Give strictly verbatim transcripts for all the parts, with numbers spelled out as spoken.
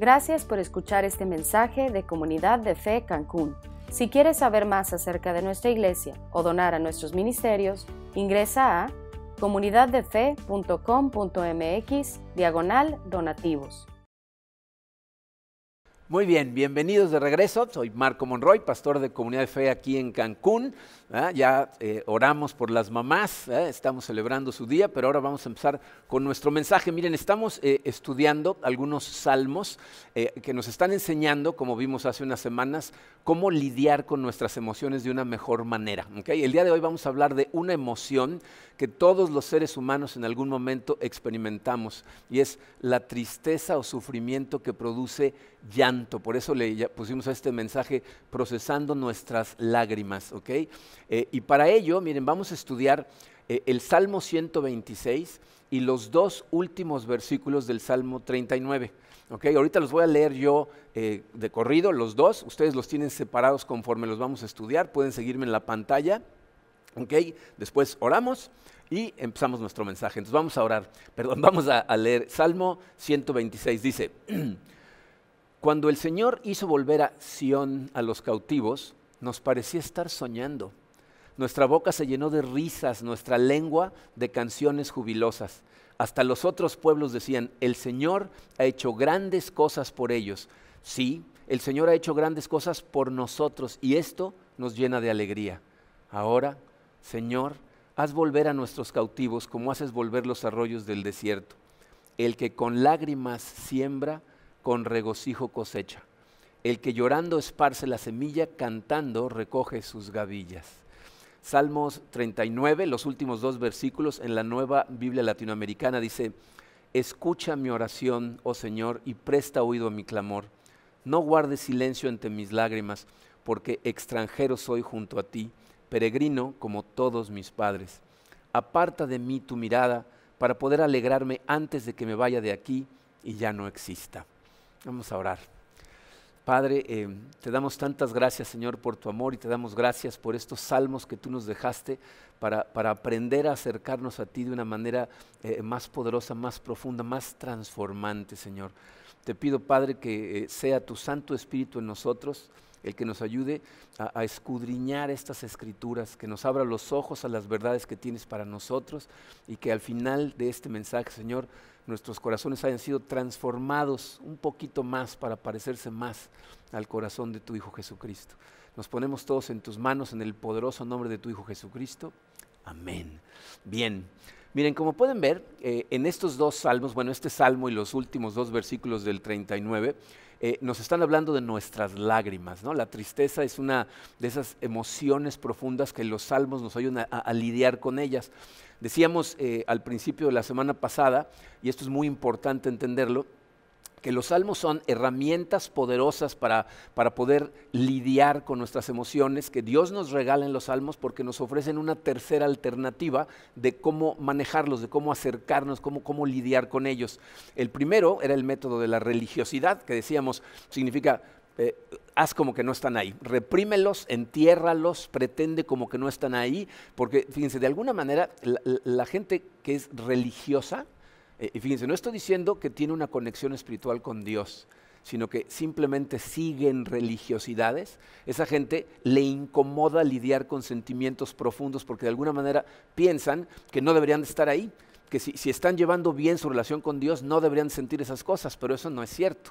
Gracias por escuchar este mensaje de Comunidad de Fe Cancún. Si quieres saber más acerca de nuestra iglesia o donar a nuestros ministerios, ingresa a comunidad de fe punto com punto m x diagonal donativos. Muy bien, bienvenidos de regreso. Soy Marco Monroy, pastor de Comunidad de Fe aquí en Cancún. ¿Ah? Ya eh, oramos por las mamás, ¿eh? Estamos celebrando su día, pero ahora vamos a empezar con nuestro mensaje. Miren, estamos eh, estudiando algunos salmos eh, que nos están enseñando, como vimos hace unas semanas, cómo lidiar con nuestras emociones de una mejor manera, ¿okay? El día de hoy vamos a hablar de una emoción que todos los seres humanos en algún momento experimentamos, y es la tristeza o sufrimiento que produce llanto. Por eso le pusimos a este mensaje procesando nuestras lágrimas, ¿ok? Eh, y para ello, miren, vamos a estudiar eh, el Salmo ciento veintiséis y los dos últimos versículos del Salmo treinta y nueve, ¿ok? Ahorita los voy a leer yo eh, de corrido, los dos. Ustedes los tienen separados conforme los vamos a estudiar. Pueden seguirme en la pantalla, ¿ok? Después oramos y empezamos nuestro mensaje. Entonces vamos a orar, perdón, vamos a, a leer Salmo ciento veintiséis. Dice... Cuando el Señor hizo volver a Sión a los cautivos, nos parecía estar soñando. Nuestra boca se llenó de risas, nuestra lengua de canciones jubilosas. Hasta los otros pueblos decían, el Señor ha hecho grandes cosas por ellos. Sí, el Señor ha hecho grandes cosas por nosotros y esto nos llena de alegría. Ahora, Señor, haz volver a nuestros cautivos como haces volver los arroyos del desierto. El que con lágrimas siembra, con regocijo cosecha. El que llorando esparce la semilla, cantando recoge sus gavillas. Salmos treinta y nueve, los últimos dos versículos en la Nueva Biblia Latinoamericana dice, escucha mi oración, oh Señor, y presta oído a mi clamor. No guardes silencio ante mis lágrimas, porque extranjero soy junto a ti, peregrino como todos mis padres. Aparta de mí tu mirada para poder alegrarme antes de que me vaya de aquí y ya no exista. Vamos a orar. Padre, eh, te damos tantas gracias, Señor, por tu amor y te damos gracias por estos salmos que tú nos dejaste para, para aprender a acercarnos a ti de una manera eh, más poderosa, más profunda, más transformante, Señor. Te pido, Padre, que eh, sea tu Santo Espíritu en nosotros el que nos ayude a, a escudriñar estas escrituras, que nos abra los ojos a las verdades que tienes para nosotros y que al final de este mensaje, Señor, nuestros corazones hayan sido transformados un poquito más para parecerse más al corazón de tu Hijo Jesucristo. Nos ponemos todos en tus manos en el poderoso nombre de tu Hijo Jesucristo. Amén. Bien, miren, como pueden ver, eh, en estos dos salmos, bueno, este salmo y los últimos dos versículos del treinta y nueve, eh, nos están hablando de nuestras lágrimas, ¿no? La tristeza es una de esas emociones profundas que los salmos nos ayudan a, a, a lidiar con ellas. Decíamos eh, al principio de la semana pasada, y esto es muy importante entenderlo, que los salmos son herramientas poderosas para, para poder lidiar con nuestras emociones, que Dios nos regala en los salmos porque nos ofrecen una tercera alternativa de cómo manejarlos, de cómo acercarnos, cómo, cómo lidiar con ellos. El primero era el método de la religiosidad, que decíamos significa... Eh, haz como que no están ahí, reprímelos, entiérralos, pretende como que no están ahí, porque fíjense, de alguna manera la, la gente que es religiosa, eh, y fíjense, no estoy diciendo que tiene una conexión espiritual con Dios, sino que simplemente siguen religiosidades, esa gente le incomoda lidiar con sentimientos profundos porque de alguna manera piensan que no deberían estar ahí, que si, si están llevando bien su relación con Dios no deberían sentir esas cosas, pero eso no es cierto.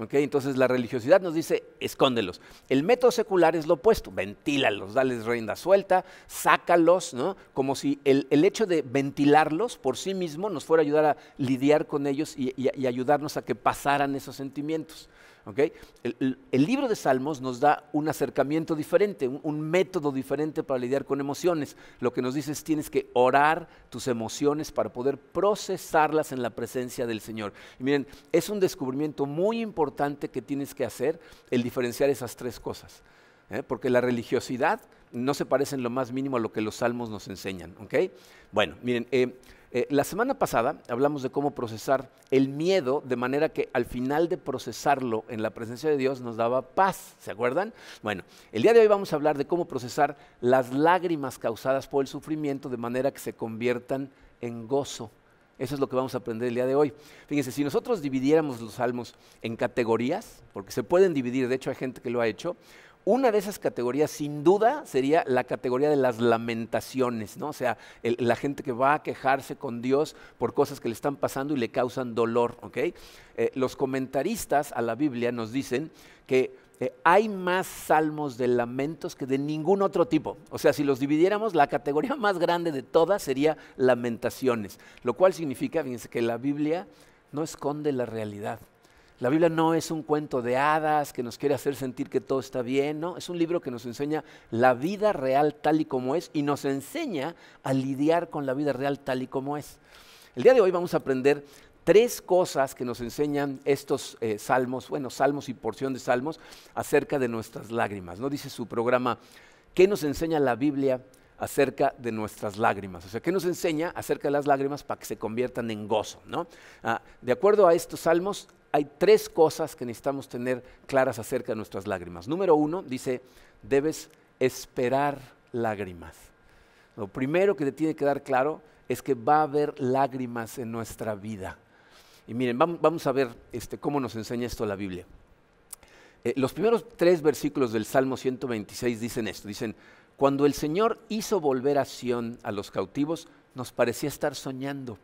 Okay, entonces la religiosidad nos dice, escóndelos. El método secular es lo opuesto, ventílalos, dales rienda suelta, sácalos, ¿no? Como si el, el hecho de ventilarlos por sí mismo nos fuera a ayudar a lidiar con ellos y, y, y ayudarnos a que pasaran esos sentimientos. Okay. El, el, el libro de Salmos nos da un acercamiento diferente, un, un método diferente para lidiar con emociones. Lo que nos dice es tienes que orar tus emociones para poder procesarlas en la presencia del Señor. Y miren, es un descubrimiento muy importante que tienes que hacer el diferenciar esas tres cosas, ¿eh? Porque la religiosidad no se parece en lo más mínimo a lo que los Salmos nos enseñan. ¿Okay? Bueno, miren... Eh, Eh, la semana pasada hablamos de cómo procesar el miedo de manera que al final de procesarlo en la presencia de Dios nos daba paz, ¿se acuerdan? Bueno, el día de hoy vamos a hablar de cómo procesar las lágrimas causadas por el sufrimiento de manera que se conviertan en gozo. Eso es lo que vamos a aprender el día de hoy. Fíjense, si nosotros dividiéramos los salmos en categorías, porque se pueden dividir, de hecho hay gente que lo ha hecho, una de esas categorías sin duda sería la categoría de las lamentaciones, ¿no? O sea, el, la gente que va a quejarse con Dios por cosas que le están pasando y le causan dolor, ¿ok? Eh, los comentaristas a la Biblia nos dicen que Eh, hay más salmos de lamentos que de ningún otro tipo. O sea, si los dividiéramos, la categoría más grande de todas sería lamentaciones, lo cual significa, fíjense, que la Biblia no esconde la realidad. La Biblia no es un cuento de hadas que nos quiere hacer sentir que todo está bien, no, es un libro que nos enseña la vida real tal y como es y nos enseña a lidiar con la vida real tal y como es. El día de hoy vamos a aprender tres cosas que nos enseñan estos eh, salmos, bueno, salmos y porción de salmos, acerca de nuestras lágrimas, ¿no? Dice su programa, ¿qué nos enseña la Biblia acerca de nuestras lágrimas? O sea, ¿qué nos enseña acerca de las lágrimas para que se conviertan en gozo, ¿no? Ah, de acuerdo a estos salmos, hay tres cosas que necesitamos tener claras acerca de nuestras lágrimas. Número uno, dice, debes esperar lágrimas. Lo primero que te tiene que dar claro es que va a haber lágrimas en nuestra vida. Y miren, vamos a ver este, cómo nos enseña esto la Biblia. Eh, los primeros tres versículos del Salmo ciento veintiséis dicen esto, dicen, cuando el Señor hizo volver a Sión a los cautivos, nos parecía estar soñando.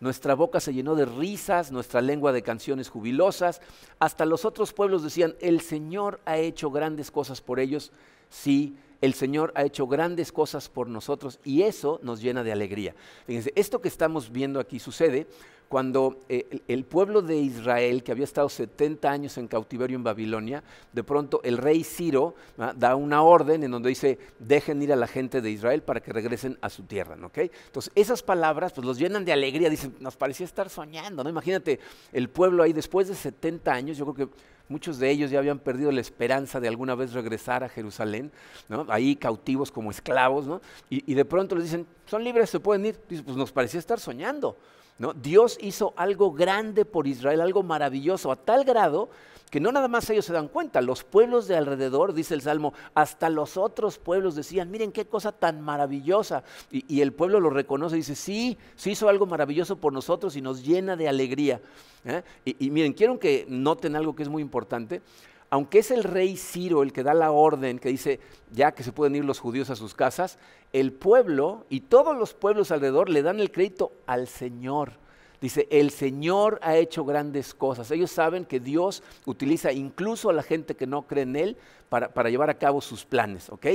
Nuestra boca se llenó de risas, nuestra lengua de canciones jubilosas. Hasta los otros pueblos decían, el Señor ha hecho grandes cosas por ellos. Sí, el Señor ha hecho grandes cosas por nosotros y eso nos llena de alegría. Fíjense, esto que estamos viendo aquí sucede cuando eh, el pueblo de Israel, que había estado setenta años en cautiverio en Babilonia, de pronto el rey Ciro, ¿no?, da una orden en donde dice, dejen ir a la gente de Israel para que regresen a su tierra, ¿no? ¿Okay? Entonces, esas palabras pues los llenan de alegría, dicen, nos parecía estar soñando, ¿no? Imagínate, el pueblo ahí después de setenta años, yo creo que muchos de ellos ya habían perdido la esperanza de alguna vez regresar a Jerusalén, ¿no? Ahí cautivos como esclavos, ¿no? Y, y de pronto les dicen, son libres, se pueden ir. Dice, pues nos parecía estar soñando, ¿no? Dios hizo algo grande por Israel, algo maravilloso, a tal grado que no nada más ellos se dan cuenta, los pueblos de alrededor, dice el Salmo, hasta los otros pueblos decían, miren qué cosa tan maravillosa, y, y el pueblo lo reconoce y dice, sí, se hizo algo maravilloso por nosotros y nos llena de alegría, ¿eh? Y, y miren, quiero que noten algo que es muy importante, aunque es el rey Ciro el que da la orden, que dice ya que se pueden ir los judíos a sus casas, el pueblo y todos los pueblos alrededor le dan el crédito al Señor. Dice, el Señor ha hecho grandes cosas. Ellos saben que Dios utiliza incluso a la gente que no cree en Él para, para llevar a cabo sus planes, ¿ok?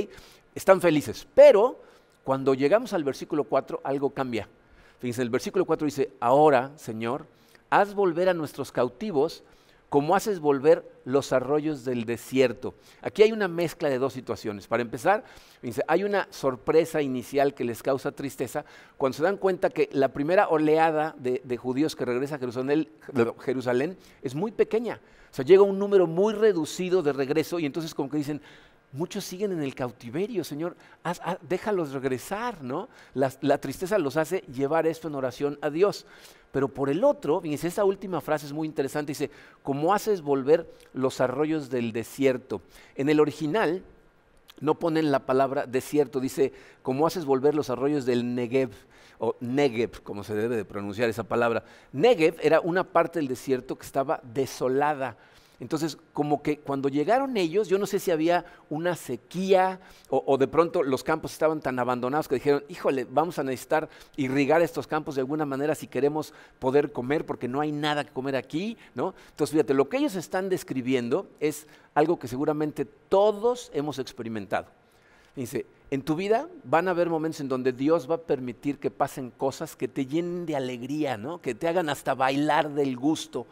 Están felices, pero cuando llegamos al versículo cuatro, algo cambia. Fíjense, el versículo cuatro dice, ahora, Señor, haz volver a nuestros cautivos como haces volver los arroyos del desierto. Aquí hay una mezcla de dos situaciones. Para empezar, hay una sorpresa inicial que les causa tristeza cuando se dan cuenta que la primera oleada de, de judíos que regresa a Jerusalén, Jerusalén es muy pequeña. O sea, llega un número muy reducido de regreso y entonces como que dicen, muchos siguen en el cautiverio, Señor, haz, haz, déjalos regresar, ¿no? La, la tristeza los hace llevar esto en oración a Dios. Pero por el otro, fíjense, esa última frase es muy interesante, dice, ¿cómo haces volver los arroyos del desierto? En el original no ponen la palabra desierto, dice, ¿cómo haces volver los arroyos del Negev? O Negev, como se debe de pronunciar esa palabra. Negev era una parte del desierto que estaba desolada. Entonces, como que cuando llegaron ellos, yo no sé si había una sequía o, o de pronto los campos estaban tan abandonados que dijeron, híjole, vamos a necesitar irrigar estos campos de alguna manera si queremos poder comer porque no hay nada que comer aquí, ¿no? Entonces, fíjate, lo que ellos están describiendo es algo que seguramente todos hemos experimentado. Dice, en tu vida van a haber momentos en donde Dios va a permitir que pasen cosas que te llenen de alegría, ¿no? Que te hagan hasta bailar del gusto,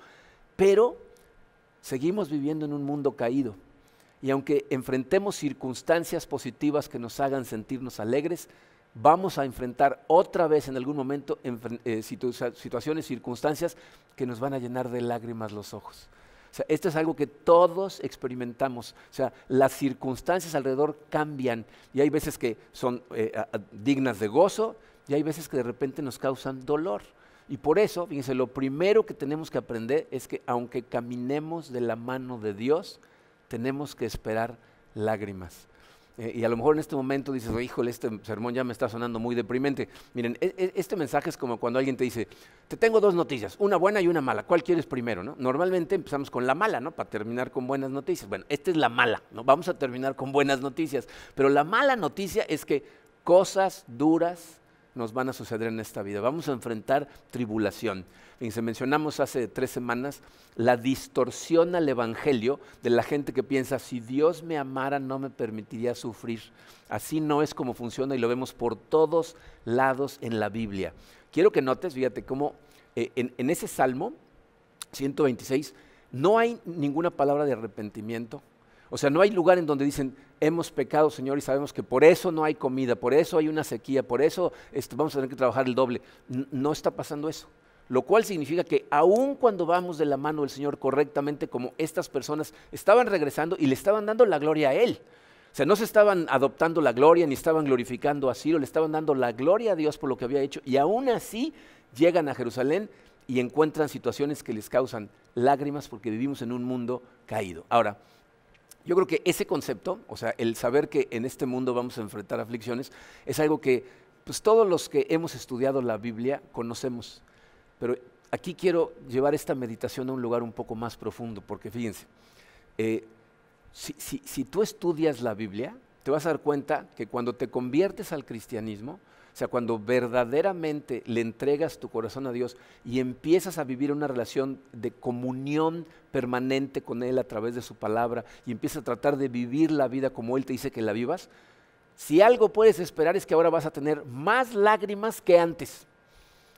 pero seguimos viviendo en un mundo caído y aunque enfrentemos circunstancias positivas que nos hagan sentirnos alegres, vamos a enfrentar otra vez en algún momento en, eh, situ situaciones, circunstancias que nos van a llenar de lágrimas los ojos. O sea, esto es algo que todos experimentamos, o sea, las circunstancias alrededor cambian y hay veces que son eh, dignas de gozo y hay veces que de repente nos causan dolor. Y por eso, fíjense, lo primero que tenemos que aprender es que aunque caminemos de la mano de Dios, tenemos que esperar lágrimas. eh, y a lo mejor en este momento dices, oh, híjole, este sermón ya me está sonando muy deprimente. Miren, e este mensaje es como cuando alguien te dice, te tengo dos noticias, una buena y una mala, ¿cuál quieres primero? ¿No? Normalmente empezamos con la mala, ¿no? Para terminar con buenas noticias. Bueno, esta es la mala, ¿no? Vamos a terminar con buenas noticias, pero la mala noticia es que cosas duras nos van a suceder en esta vida, vamos a enfrentar tribulación. Fíjense, mencionamos hace tres semanas la distorsión al evangelio de la gente que piensa, si Dios me amara no me permitiría sufrir. Así no es como funciona y lo vemos por todos lados en la Biblia. Quiero que notes, fíjate, cómo eh, en, en ese Salmo ciento veintiséis no hay ninguna palabra de arrepentimiento. O sea, no hay lugar en donde dicen, hemos pecado, Señor, y sabemos que por eso no hay comida, por eso hay una sequía, por eso esto, vamos a tener que trabajar el doble. No está pasando eso. Lo cual significa que aun cuando vamos de la mano del Señor correctamente, como estas personas estaban regresando y le estaban dando la gloria a Él. O sea, no se estaban adoptando la gloria, ni estaban glorificando a Ciro, le estaban dando la gloria a Dios por lo que había hecho. Y aún así llegan a Jerusalén y encuentran situaciones que les causan lágrimas porque vivimos en un mundo caído. Ahora, yo creo que ese concepto, o sea, el saber que en este mundo vamos a enfrentar aflicciones, es algo que pues, todos los que hemos estudiado la Biblia conocemos. Pero aquí quiero llevar esta meditación a un lugar un poco más profundo, porque fíjense, eh, si, si, si tú estudias la Biblia, te vas a dar cuenta que cuando te conviertes al cristianismo, o sea, cuando verdaderamente le entregas tu corazón a Dios y empiezas a vivir una relación de comunión permanente con Él a través de su palabra y empiezas a tratar de vivir la vida como Él te dice que la vivas, si algo puedes esperar es que ahora vas a tener más lágrimas que antes.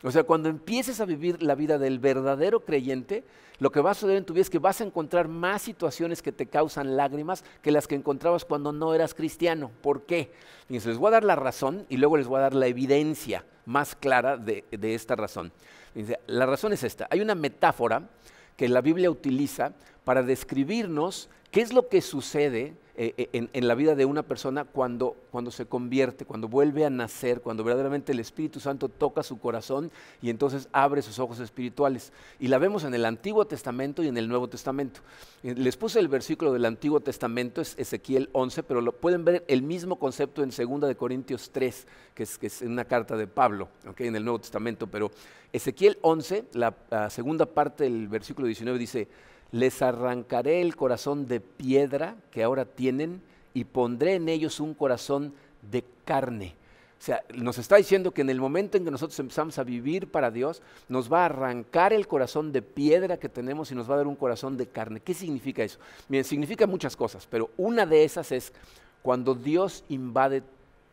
O sea, cuando empieces a vivir la vida del verdadero creyente, lo que va a suceder en tu vida es que vas a encontrar más situaciones que te causan lágrimas que las que encontrabas cuando no eras cristiano. ¿Por qué? Fíjense, les voy a dar la razón y luego les voy a dar la evidencia más clara de, de esta razón. Fíjense, la razón es esta. Hay una metáfora que la Biblia utiliza para describirnos qué es lo que sucede eh, en, en la vida de una persona cuando, cuando se convierte, cuando vuelve a nacer, cuando verdaderamente el Espíritu Santo toca su corazón y entonces abre sus ojos espirituales. Y la vemos en el Antiguo Testamento y en el Nuevo Testamento. Les puse el versículo del Antiguo Testamento, es Ezequiel once, pero lo pueden ver el mismo concepto en Segunda de Corintios tres, que es, que es una carta de Pablo, ¿okay? En el Nuevo Testamento. Pero Ezequiel once, la, la segunda parte del versículo diecinueve dice, les arrancaré el corazón de piedra que ahora tienen y pondré en ellos un corazón de carne. O sea, nos está diciendo que en el momento en que nosotros empezamos a vivir para Dios, nos va a arrancar el corazón de piedra que tenemos y nos va a dar un corazón de carne. ¿Qué significa eso? Miren, significa muchas cosas, pero una de esas es cuando Dios invade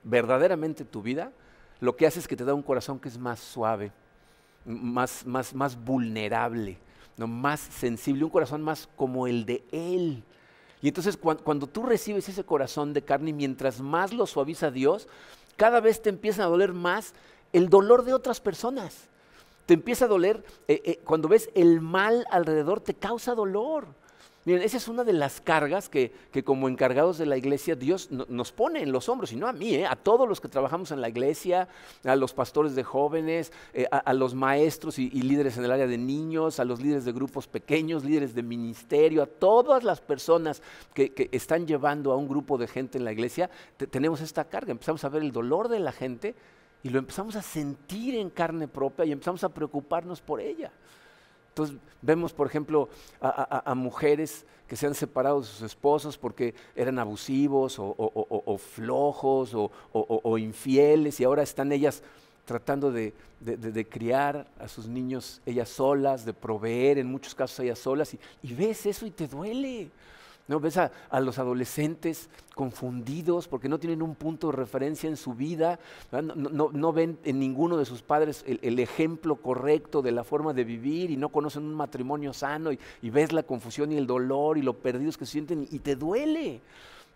verdaderamente tu vida, lo que hace es que te da un corazón que es más suave, más, más, más vulnerable. No, más sensible, un corazón más como el de Él. Y entonces cuando, cuando tú recibes ese corazón de carne, mientras más lo suaviza Dios, cada vez te empieza a doler más el dolor de otras personas. Te empieza a doler, eh, eh, cuando ves el mal alrededor, te causa dolor. Miren, esa es una de las cargas que, que como encargados de la iglesia Dios no, nos pone en los hombros, y no a mí, eh, a todos los que trabajamos en la iglesia, a los pastores de jóvenes, eh, a, a los maestros y, y líderes en el área de niños, a los líderes de grupos pequeños, líderes de ministerio, a todas las personas que, que están llevando a un grupo de gente en la iglesia, te, tenemos esta carga, empezamos a ver el dolor de la gente y lo empezamos a sentir en carne propia y empezamos a preocuparnos por ella. Entonces vemos, por ejemplo, a, a, a mujeres que se han separado de sus esposos porque eran abusivos o, o, o, o flojos o, o, o infieles y ahora están ellas tratando de, de, de, de criar a sus niños ellas solas, de proveer en muchos casos ellas solas y, y ves eso y te duele. ¿No? Ves a, a los adolescentes confundidos porque no tienen un punto de referencia en su vida, no, no, no ven en ninguno de sus padres el, el ejemplo correcto de la forma de vivir y no conocen un matrimonio sano y, y ves la confusión y el dolor y lo perdidos que se sienten y te duele.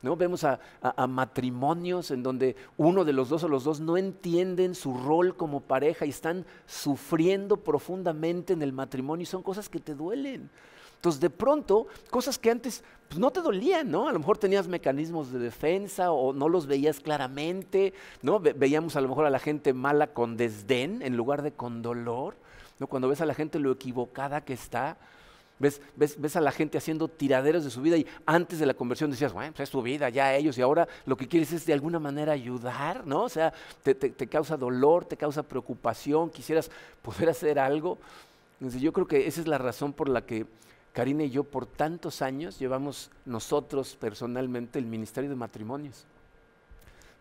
¿No? Vemos a, a, a matrimonios en donde uno de los dos o los dos no entienden su rol como pareja y están sufriendo profundamente en el matrimonio y son cosas que te duelen. Entonces, de pronto, cosas que antes pues, no te dolían, ¿no? A lo mejor tenías mecanismos de defensa o no los veías claramente, ¿no? Ve- veíamos a lo mejor a la gente mala con desdén en lugar de con dolor, ¿no? Cuando ves a la gente lo equivocada que está, ¿Ves, ves, ves a la gente haciendo tiraderos de su vida y antes de la conversión decías, bueno, pues es tu vida, ya ellos, y ahora lo que quieres es de alguna manera ayudar, ¿no? O sea, te, te, te causa dolor, te causa preocupación, quisieras poder hacer algo. Entonces, yo creo que esa es la razón por la que Karina y yo por tantos años llevamos nosotros personalmente el Ministerio de Matrimonios.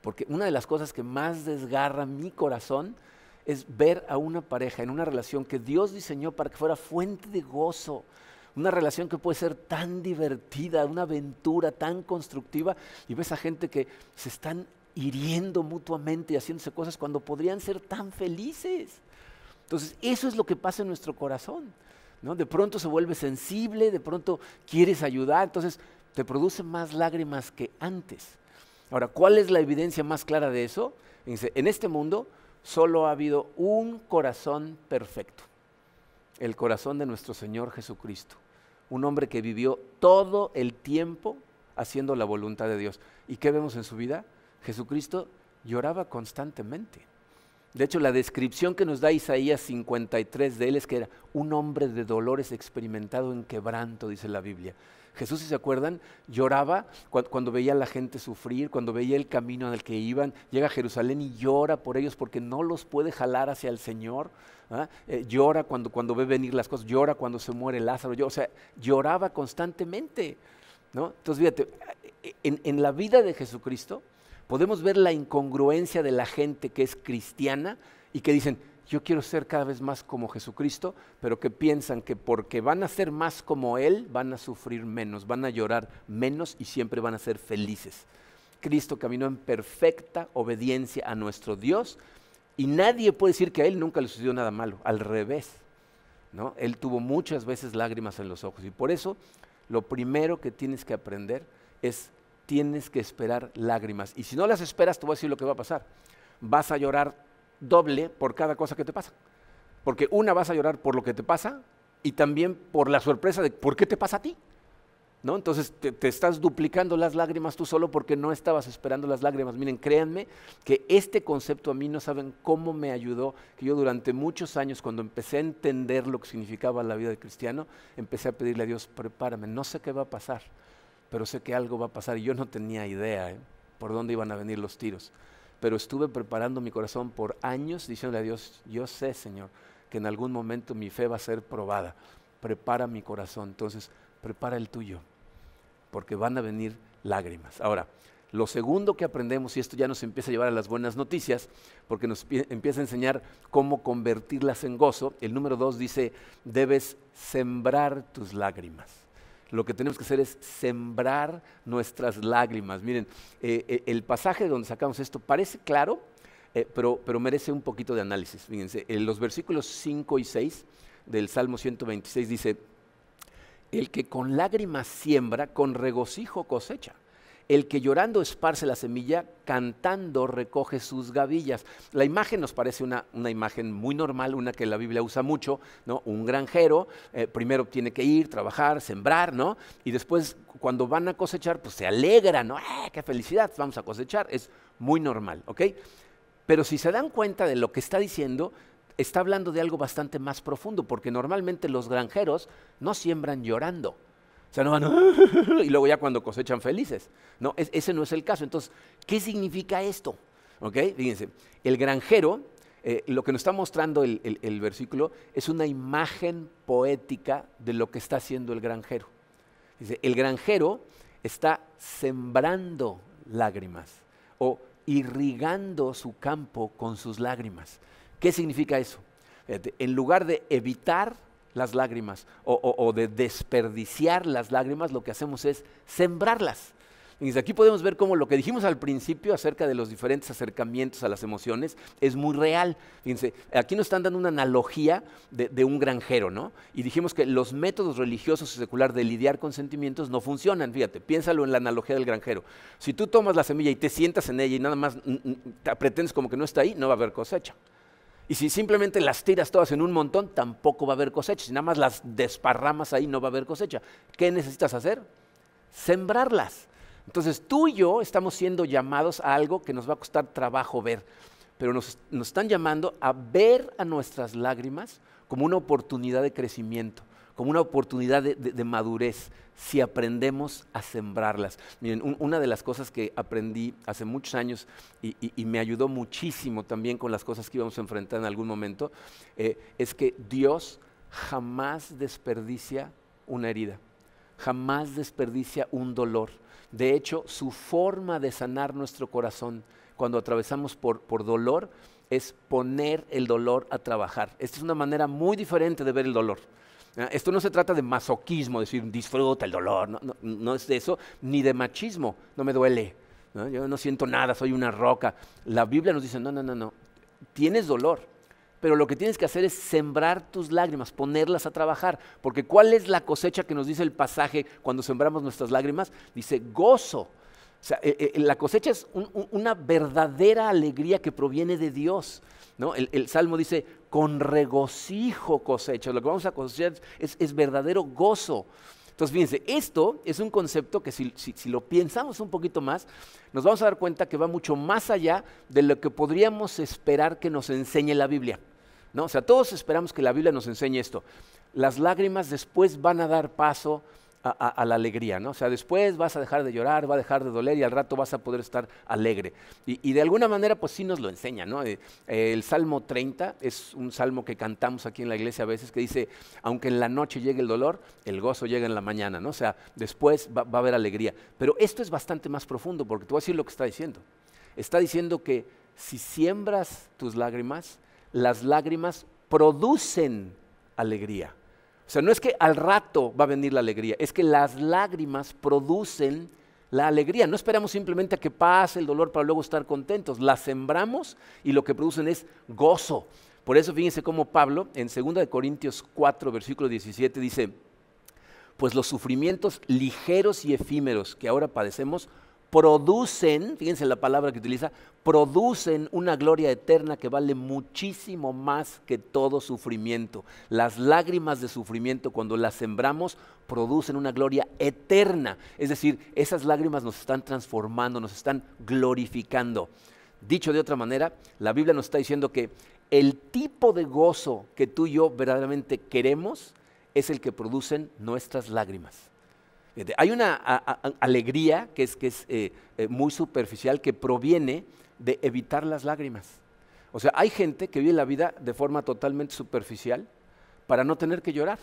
Porque una de las cosas que más desgarra mi corazón es ver a una pareja en una relación que Dios diseñó para que fuera fuente de gozo, una relación que puede ser tan divertida, una aventura tan constructiva, y ves a gente que se están hiriendo mutuamente y haciéndose cosas cuando podrían ser tan felices. Entonces, eso es lo que pasa en nuestro corazón, ¿no? De pronto se vuelve sensible, de pronto quieres ayudar, entonces te produce más lágrimas que antes. Ahora, ¿cuál es la evidencia más clara de eso? Dice, en este mundo solo ha habido un corazón perfecto, el corazón de nuestro Señor Jesucristo, un hombre que vivió todo el tiempo haciendo la voluntad de Dios. ¿Y qué vemos en su vida? Jesucristo lloraba constantemente. De hecho, la descripción que nos da Isaías cincuenta y tres de él es que era un hombre de dolores experimentado en quebranto, dice la Biblia. Jesús, si se acuerdan, lloraba cu- cuando veía a la gente sufrir, cuando veía el camino en el que iban, llega a Jerusalén y llora por ellos porque no los puede jalar hacia el Señor, ¿ah? eh, llora cuando, cuando ve venir las cosas, llora cuando se muere Lázaro, llora, o sea, lloraba constantemente, ¿no? Entonces, fíjate, en, en la vida de Jesucristo podemos ver la incongruencia de la gente que es cristiana y que dicen, yo quiero ser cada vez más como Jesucristo, pero que piensan que porque van a ser más como Él, van a sufrir menos, van a llorar menos y siempre van a ser felices. Cristo caminó en perfecta obediencia a nuestro Dios y nadie puede decir que a Él nunca le sucedió nada malo, al revés, ¿no? Él tuvo muchas veces lágrimas en los ojos y por eso lo primero que tienes que aprender es tienes que esperar lágrimas. Y si no las esperas, te voy a decir lo que va a pasar. Vas a llorar doble por cada cosa que te pasa. Porque una vas a llorar por lo que te pasa y también por la sorpresa de por qué te pasa a ti, ¿no? Entonces te, te estás duplicando las lágrimas tú solo porque no estabas esperando las lágrimas. Miren, créanme que este concepto a mí no saben cómo me ayudó, que yo durante muchos años cuando empecé a entender lo que significaba la vida de cristiano, empecé a pedirle a Dios, prepárame, no sé qué va a pasar, pero sé que algo va a pasar. Y yo no tenía idea, ¿eh? por dónde iban a venir los tiros, pero estuve preparando mi corazón por años, diciéndole a Dios, yo sé, Señor, que en algún momento mi fe va a ser probada, prepara mi corazón, entonces prepara el tuyo, porque van a venir lágrimas. Ahora, lo segundo que aprendemos, y esto ya nos empieza a llevar a las buenas noticias, porque nos empieza a enseñar cómo convertirlas en gozo, el número dos dice, debes sembrar tus lágrimas. Lo que tenemos que hacer es sembrar nuestras lágrimas. Miren, eh, el pasaje de donde sacamos esto parece claro, eh, pero, pero merece un poquito de análisis. Fíjense, en los versículos cinco y seis del Salmo ciento veintiséis dice, el que con lágrimas siembra, con regocijo cosecha. El que llorando esparce la semilla, cantando recoge sus gavillas. La imagen nos parece una, una imagen muy normal, una que la Biblia usa mucho, ¿no? Un granjero eh, primero tiene que ir, trabajar, sembrar, ¿no? Y después cuando van a cosechar, pues se alegran, ¿no? ¡Ah, qué felicidad! Vamos a cosechar. Es muy normal, ¿ok? Pero si se dan cuenta de lo que está diciendo, está hablando de algo bastante más profundo, porque normalmente los granjeros no siembran llorando. O sea, no van a... y luego ya cuando cosechan felices. No, es, ese no es el caso. Entonces, ¿qué significa esto? ¿Ok? Fíjense, el granjero, eh, lo que nos está mostrando el, el, el versículo, es una imagen poética de lo que está haciendo el granjero. Dice, el granjero está sembrando lágrimas o irrigando su campo con sus lágrimas. ¿Qué significa eso? Fíjate, en lugar de evitar las lágrimas o, o, o de desperdiciar las lágrimas, lo que hacemos es sembrarlas. Y aquí podemos ver cómo lo que dijimos al principio acerca de los diferentes acercamientos a las emociones es muy real. Fíjense, aquí nos están dando una analogía de, de un granjero, ¿no? Y dijimos que los métodos religiosos y secular de lidiar con sentimientos no funcionan. Fíjate, piénsalo en la analogía del granjero. Si tú tomas la semilla y te sientas en ella y nada más te pretendes como que no está ahí, no va a haber cosecha. Y si simplemente las tiras todas en un montón, tampoco va a haber cosecha. Si nada más las desparramas ahí, no va a haber cosecha. ¿Qué necesitas hacer? Sembrarlas. Entonces tú y yo estamos siendo llamados a algo que nos va a costar trabajo ver, pero nos, nos están llamando a ver a nuestras lágrimas como una oportunidad de crecimiento, como una oportunidad de, de, de madurez si aprendemos a sembrarlas. Miren, un, una de las cosas que aprendí hace muchos años y, y, y me ayudó muchísimo también con las cosas que íbamos a enfrentar en algún momento, eh, es que Dios jamás desperdicia una herida, jamás desperdicia un dolor. De hecho, su forma de sanar nuestro corazón cuando atravesamos por, por dolor es poner el dolor a trabajar. Esta es una manera muy diferente de ver el dolor. Esto no se trata de masoquismo, decir disfruta el dolor, no, no, no es eso, ni de machismo, no me duele, ¿no? Yo no siento nada, soy una roca. La Biblia nos dice, no, no, no, no, tienes dolor, pero lo que tienes que hacer es sembrar tus lágrimas, ponerlas a trabajar, porque ¿cuál es la cosecha que nos dice el pasaje cuando sembramos nuestras lágrimas? Dice gozo. O sea, eh, eh, la cosecha es un, un, una verdadera alegría que proviene de Dios, ¿no? El, el Salmo dice, con regocijo cosecha. Lo que vamos a cosechar es, es verdadero gozo. Entonces, fíjense, esto es un concepto que si, si, si lo pensamos un poquito más, nos vamos a dar cuenta que va mucho más allá de lo que podríamos esperar que nos enseñe la Biblia, ¿no? O sea, todos esperamos que la Biblia nos enseñe esto. Las lágrimas después van a dar paso A, a, a la alegría, ¿no? O sea, después vas a dejar de llorar, va a dejar de doler y al rato vas a poder estar alegre. Y, y de alguna manera, pues sí nos lo enseña, ¿no? Eh, eh, el Salmo treinta es un salmo que cantamos aquí en la iglesia a veces que dice, aunque en la noche llegue el dolor, el gozo llega en la mañana, ¿no? O sea, después va, va a haber alegría. Pero esto es bastante más profundo porque te voy a decir lo que está diciendo. Está diciendo que si siembras tus lágrimas, las lágrimas producen alegría. O sea, no es que al rato va a venir la alegría, es que las lágrimas producen la alegría. No esperamos simplemente a que pase el dolor para luego estar contentos. Las sembramos y lo que producen es gozo. Por eso fíjense cómo Pablo en Segunda de Corintios cuatro, versículo diecisiete dice, pues los sufrimientos ligeros y efímeros que ahora padecemos producen, fíjense la palabra que utiliza, producen una gloria eterna que vale muchísimo más que todo sufrimiento. Las lágrimas de sufrimiento, cuando las sembramos, producen una gloria eterna. Es decir, esas lágrimas nos están transformando, nos están glorificando. Dicho de otra manera, la Biblia nos está diciendo que el tipo de gozo que tú y yo verdaderamente queremos es el que producen nuestras lágrimas. Hay una a, a, alegría que es, que es eh, eh, muy superficial, que proviene de evitar las lágrimas. O sea, hay gente que vive la vida de forma totalmente superficial para no tener que llorar.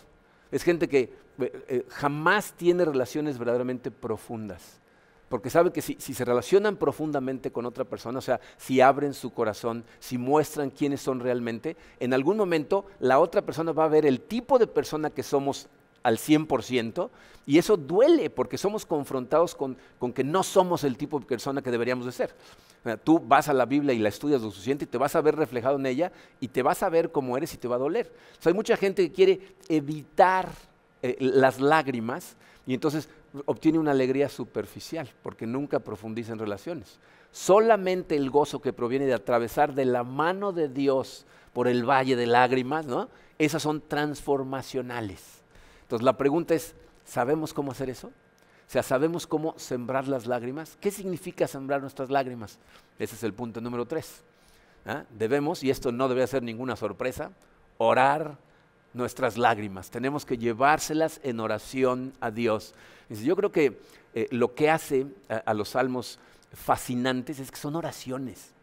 Es gente que eh, eh, jamás tiene relaciones verdaderamente profundas, porque sabe que si, si se relacionan profundamente con otra persona, o sea, si abren su corazón, si muestran quiénes son realmente, en algún momento la otra persona va a ver el tipo de persona que somos al cien por ciento, y eso duele porque somos confrontados con, con que no somos el tipo de persona que deberíamos de ser. Tú vas a la Biblia y la estudias lo suficiente y te vas a ver reflejado en ella y te vas a ver cómo eres y te va a doler. O sea, hay mucha gente que quiere evitar eh, las lágrimas y entonces obtiene una alegría superficial porque nunca profundiza en relaciones. Solamente el gozo que proviene de atravesar de la mano de Dios por el valle de lágrimas, ¿no? Esas son transformacionales. Entonces la pregunta es, ¿sabemos cómo hacer eso? O sea, ¿sabemos cómo sembrar las lágrimas? ¿Qué significa sembrar nuestras lágrimas? Ese es el punto número tres. ¿Ah? Debemos, y esto no debe ser ninguna sorpresa, orar nuestras lágrimas. Tenemos que llevárselas en oración a Dios. Yo creo que eh, lo que hace a, a los salmos fascinantes es que son oraciones.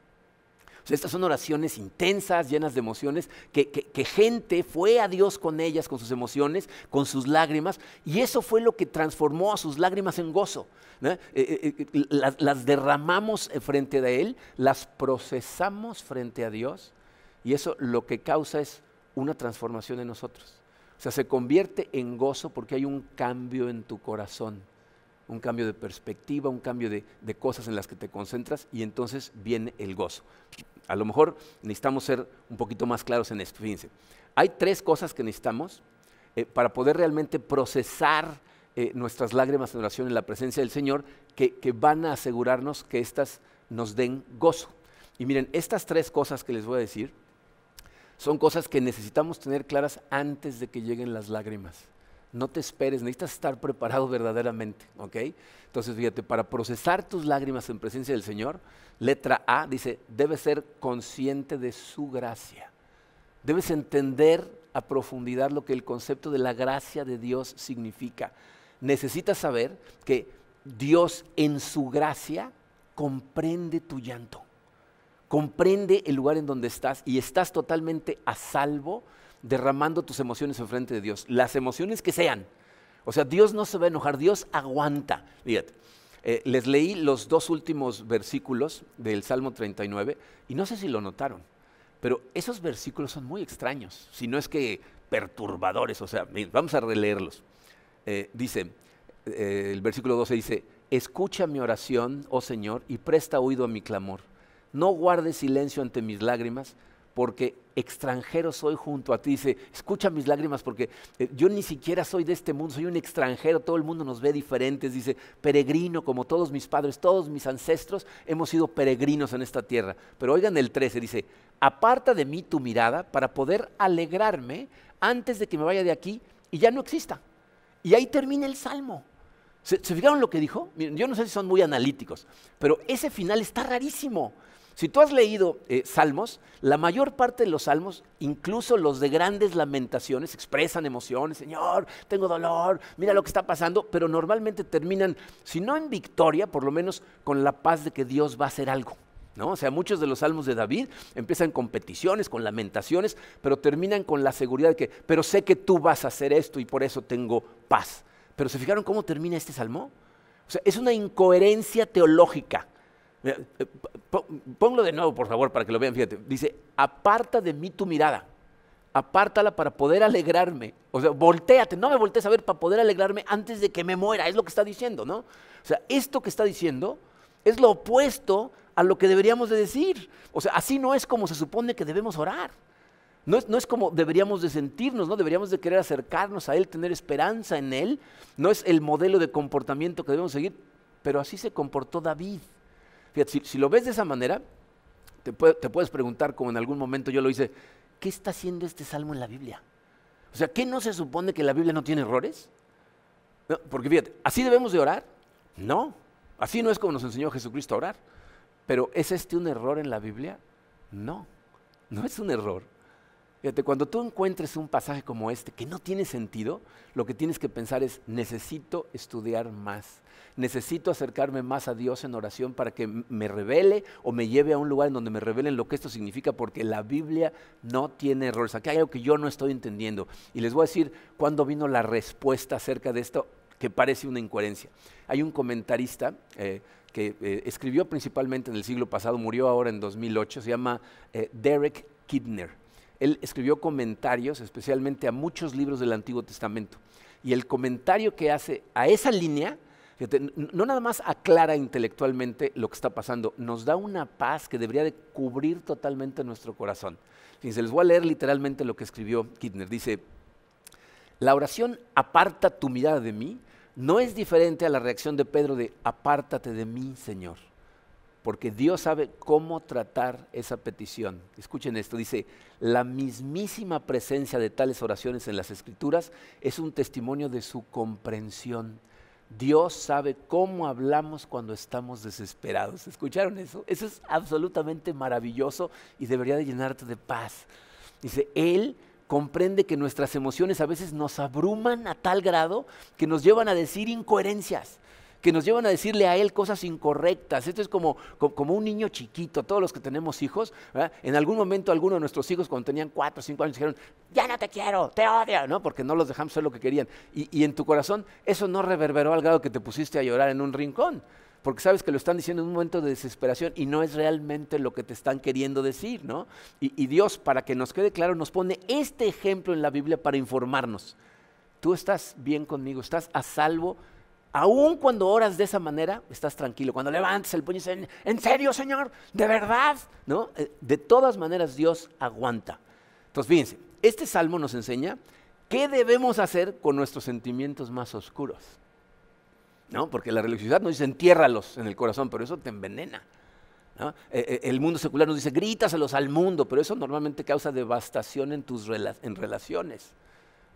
O sea, estas son oraciones intensas, llenas de emociones, que, que, que gente fue a Dios con ellas, con sus emociones, con sus lágrimas, y eso fue lo que transformó a sus lágrimas en gozo, ¿no? Eh, eh, eh, las, las derramamos frente a Él, las procesamos frente a Dios, y eso lo que causa es una transformación en nosotros. O sea, se convierte en gozo porque hay un cambio en tu corazón, un cambio de perspectiva, un cambio de, de cosas en las que te concentras, y entonces viene el gozo. A lo mejor necesitamos ser un poquito más claros en esto. Fíjense, hay tres cosas que necesitamos eh, para poder realmente procesar eh, nuestras lágrimas en oración en la presencia del Señor, que, que van a asegurarnos que éstas nos den gozo. Y miren, estas tres cosas que les voy a decir son cosas que necesitamos tener claras antes de que lleguen las lágrimas. No te esperes, necesitas estar preparado verdaderamente, ¿ok? Entonces, fíjate, para procesar tus lágrimas en presencia del Señor, letra A dice, debes ser consciente de su gracia. Debes entender a profundidad lo que el concepto de la gracia de Dios significa. Necesitas saber que Dios en su gracia comprende tu llanto, comprende el lugar en donde estás y estás totalmente a salvo derramando tus emociones enfrente de Dios, las emociones que sean. O sea, Dios no se va a enojar, Dios aguanta. Fíjate, eh, les leí los dos últimos versículos del Salmo treinta y nueve y no sé si lo notaron, pero esos versículos son muy extraños, si no es que perturbadores. O sea, miren, vamos a releerlos. Eh, dice, eh, el versículo doce dice: escucha mi oración, oh Señor, y presta oído a mi clamor. No guardes silencio ante mis lágrimas, porque extranjero soy junto a ti. Dice, escucha mis lágrimas porque eh, yo ni siquiera soy de este mundo, soy un extranjero, todo el mundo nos ve diferentes. Dice, peregrino como todos mis padres, todos mis ancestros, hemos sido peregrinos en esta tierra. Pero oigan el trece, dice, aparta de mí tu mirada para poder alegrarme antes de que me vaya de aquí y ya no exista. Y ahí termina el Salmo. ¿Se, ¿se fijaron lo que dijo? Miren, yo no sé si son muy analíticos, pero ese final está rarísimo. Si tú has leído eh, Salmos, la mayor parte de los Salmos, incluso los de grandes lamentaciones, expresan emociones. Señor, tengo dolor, mira lo que está pasando, pero normalmente terminan, si no en victoria, por lo menos con la paz de que Dios va a hacer algo, ¿no? O sea, muchos de los Salmos de David empiezan con peticiones, con lamentaciones, pero terminan con la seguridad de que, pero sé que tú vas a hacer esto y por eso tengo paz. Pero ¿se fijaron cómo termina este Salmo? O sea, es una incoherencia teológica. Mira, ponlo de nuevo, por favor, para que lo vean, fíjate. Dice, aparta de mí tu mirada, apártala para poder alegrarme. O sea, voltéate, no me voltees a ver, para poder alegrarme antes de que me muera, es lo que está diciendo, ¿no? O sea, esto que está diciendo es lo opuesto a lo que deberíamos de decir. O sea, así no es como se supone que debemos orar. No es, no es como deberíamos de sentirnos, ¿no? Deberíamos de querer acercarnos a Él, tener esperanza en Él. No es el modelo de comportamiento que debemos seguir, pero así se comportó David. Fíjate, si, si lo ves de esa manera, te, puede, te puedes preguntar, como en algún momento yo lo hice, ¿qué está haciendo este Salmo en la Biblia? O sea, ¿qué no se supone que la Biblia no tiene errores? No, porque fíjate, ¿así debemos de orar? No, así no es como nos enseñó Jesucristo a orar. Pero ¿es este un error en la Biblia? No, no es un error. Fíjate, cuando tú encuentres un pasaje como este que no tiene sentido, lo que tienes que pensar es, necesito estudiar más, necesito acercarme más a Dios en oración para que me revele o me lleve a un lugar en donde me revelen lo que esto significa, porque la Biblia no tiene errores. Aquí hay algo que yo no estoy entendiendo y les voy a decir cuándo vino la respuesta acerca de esto que parece una incoherencia. Hay un comentarista eh, que eh, escribió principalmente en el siglo pasado, murió ahora en dos mil ocho, se llama eh, Derek Kidner. Él escribió comentarios especialmente a muchos libros del Antiguo Testamento. Y el comentario que hace a esa línea, fíjate, no nada más aclara intelectualmente lo que está pasando, nos da una paz que debería de cubrir totalmente nuestro corazón. Fíjense, les voy a leer literalmente lo que escribió Kidner. Dice, la oración aparta tu mirada de mí no es diferente a la reacción de Pedro de apártate de mí, Señor. Porque Dios sabe cómo tratar esa petición. Escuchen esto, dice, la mismísima presencia de tales oraciones en las Escrituras es un testimonio de su comprensión. Dios sabe cómo hablamos cuando estamos desesperados. ¿Escucharon eso? Eso es absolutamente maravilloso y debería de llenarte de paz. Dice, Él comprende que nuestras emociones a veces nos abruman a tal grado que nos llevan a decir incoherencias, que nos llevan a decirle a Él cosas incorrectas. Esto es como, como un niño chiquito. Todos los que tenemos hijos, ¿verdad? En algún momento alguno de nuestros hijos cuando tenían cuatro o cinco años dijeron, ya no te quiero, te odio, ¿no? Porque no los dejamos hacer lo que querían. Y, y en tu corazón eso no reverberó al grado que te pusiste a llorar en un rincón, porque sabes que lo están diciendo en un momento de desesperación y no es realmente lo que te están queriendo decir, ¿no? Y, y Dios, para que nos quede claro, nos pone este ejemplo en la Biblia para informarnos. Tú estás bien conmigo, estás a salvo. Aún cuando oras de esa manera, estás tranquilo. Cuando levantas el puño y dices, ¿en serio, Señor? ¿De verdad? ¿No? De todas maneras, Dios aguanta. Entonces, fíjense, este Salmo nos enseña qué debemos hacer con nuestros sentimientos más oscuros, ¿no? Porque la religiosidad nos dice, entiérralos en el corazón, pero eso te envenena, ¿no? El mundo secular nos dice, grítaselos al mundo, pero eso normalmente causa devastación en tus rela- en relaciones.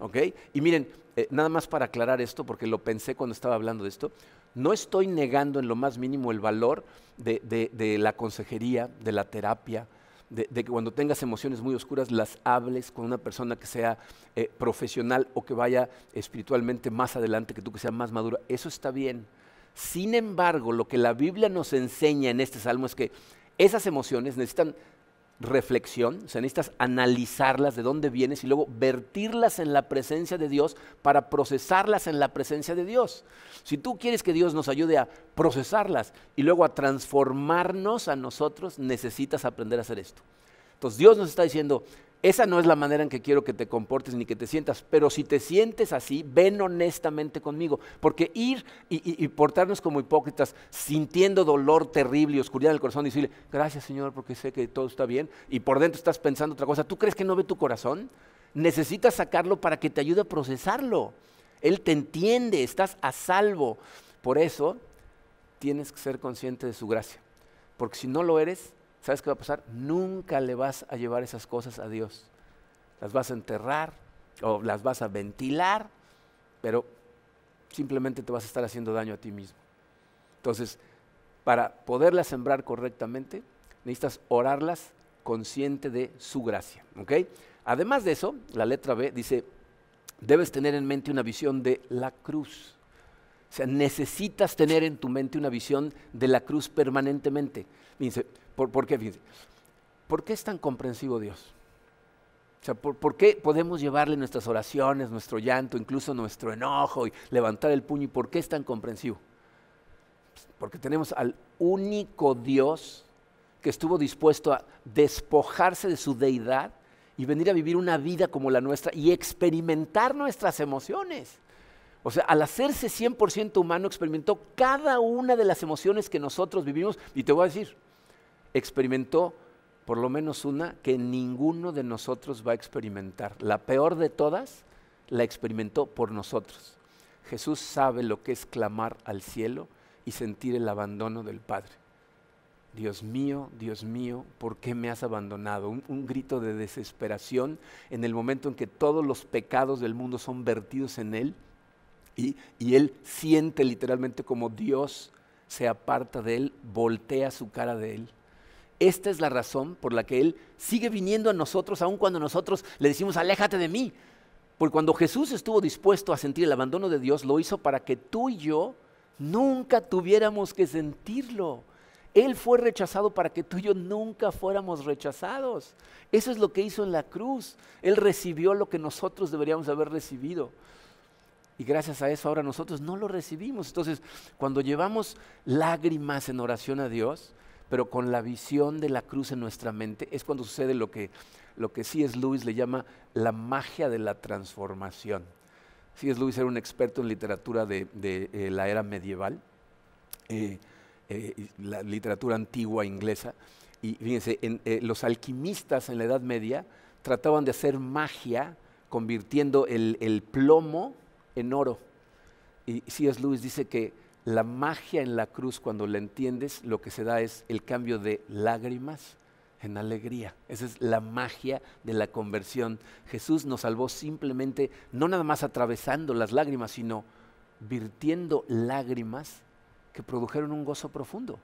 ¿Okay? Y miren, eh, nada más para aclarar esto, porque lo pensé cuando estaba hablando de esto, no estoy negando en lo más mínimo el valor de, de, de la consejería, de la terapia, de, de que cuando tengas emociones muy oscuras las hables con una persona que sea eh, profesional o que vaya espiritualmente más adelante que tú, que sea más madura. Eso está bien. Sin embargo, lo que la Biblia nos enseña en este salmo es que esas emociones necesitan reflexión, o sea, necesitas analizarlas de dónde vienes y luego vertirlas en la presencia de Dios para procesarlas en la presencia de Dios. Si tú quieres que Dios nos ayude a procesarlas y luego a transformarnos a nosotros, necesitas aprender a hacer esto. Entonces Dios nos está diciendo, esa no es la manera en que quiero que te comportes ni que te sientas, pero si te sientes así, ven honestamente conmigo, porque ir y, y, y portarnos como hipócritas, sintiendo dolor terrible y oscuridad en el corazón, y decirle, gracias Señor porque sé que todo está bien, y por dentro estás pensando otra cosa, ¿tú crees que no ve tu corazón? Necesitas sacarlo para que te ayude a procesarlo. Él te entiende, estás a salvo. Por eso tienes que ser consciente de su gracia, porque si no lo eres, ¿sabes qué va a pasar? Nunca le vas a llevar esas cosas a Dios. Las vas a enterrar o las vas a ventilar, pero simplemente te vas a estar haciendo daño a ti mismo. Entonces, para poderlas sembrar correctamente, necesitas orarlas consciente de su gracia, ¿ok? Además de eso, la letra B dice, debes tener en mente una visión de la cruz. O sea, necesitas tener en tu mente una visión de la cruz permanentemente. Dice, ¿por, por qué? Fíjense, ¿por qué es tan comprensivo Dios? O sea, ¿por, ¿por qué podemos llevarle nuestras oraciones, nuestro llanto, incluso nuestro enojo y levantar el puño? ¿Y por qué es tan comprensivo? Porque tenemos al único Dios que estuvo dispuesto a despojarse de su deidad y venir a vivir una vida como la nuestra y experimentar nuestras emociones. O sea, al hacerse cien por ciento humano, experimentó cada una de las emociones que nosotros vivimos. Y te voy a decir, experimentó por lo menos una que ninguno de nosotros va a experimentar. La peor de todas la experimentó por nosotros. Jesús sabe lo que es clamar al cielo y sentir el abandono del Padre. Dios mío, Dios mío, ¿por qué me has abandonado? Un, un grito de desesperación en el momento en que todos los pecados del mundo son vertidos en Él. Y, y él siente literalmente como Dios se aparta de él, voltea su cara de él. Esta es la razón por la que él sigue viniendo a nosotros, aun cuando nosotros le decimos, aléjate de mí. Porque cuando Jesús estuvo dispuesto a sentir el abandono de Dios, lo hizo para que tú y yo nunca tuviéramos que sentirlo. Él fue rechazado para que tú y yo nunca fuéramos rechazados. Eso es lo que hizo en la cruz. Él recibió lo que nosotros deberíamos haber recibido. Y gracias a eso ahora nosotros no lo recibimos. Entonces, cuando llevamos lágrimas en oración a Dios, pero con la visión de la cruz en nuestra mente, es cuando sucede lo que, lo que C S Lewis le llama la magia de la transformación. C S Lewis era un experto en literatura de, de eh, la era medieval, eh, eh, la literatura antigua inglesa. Y fíjense, en, eh, los alquimistas en la Edad Media trataban de hacer magia convirtiendo el, el plomo en oro. Y C S Lewis dice que la magia en la cruz, cuando la entiendes, lo que se da es el cambio de lágrimas en alegría. Esa es la magia de la conversión. Jesús nos salvó simplemente, no nada más atravesando las lágrimas, sino vertiendo lágrimas que produjeron un gozo profundo.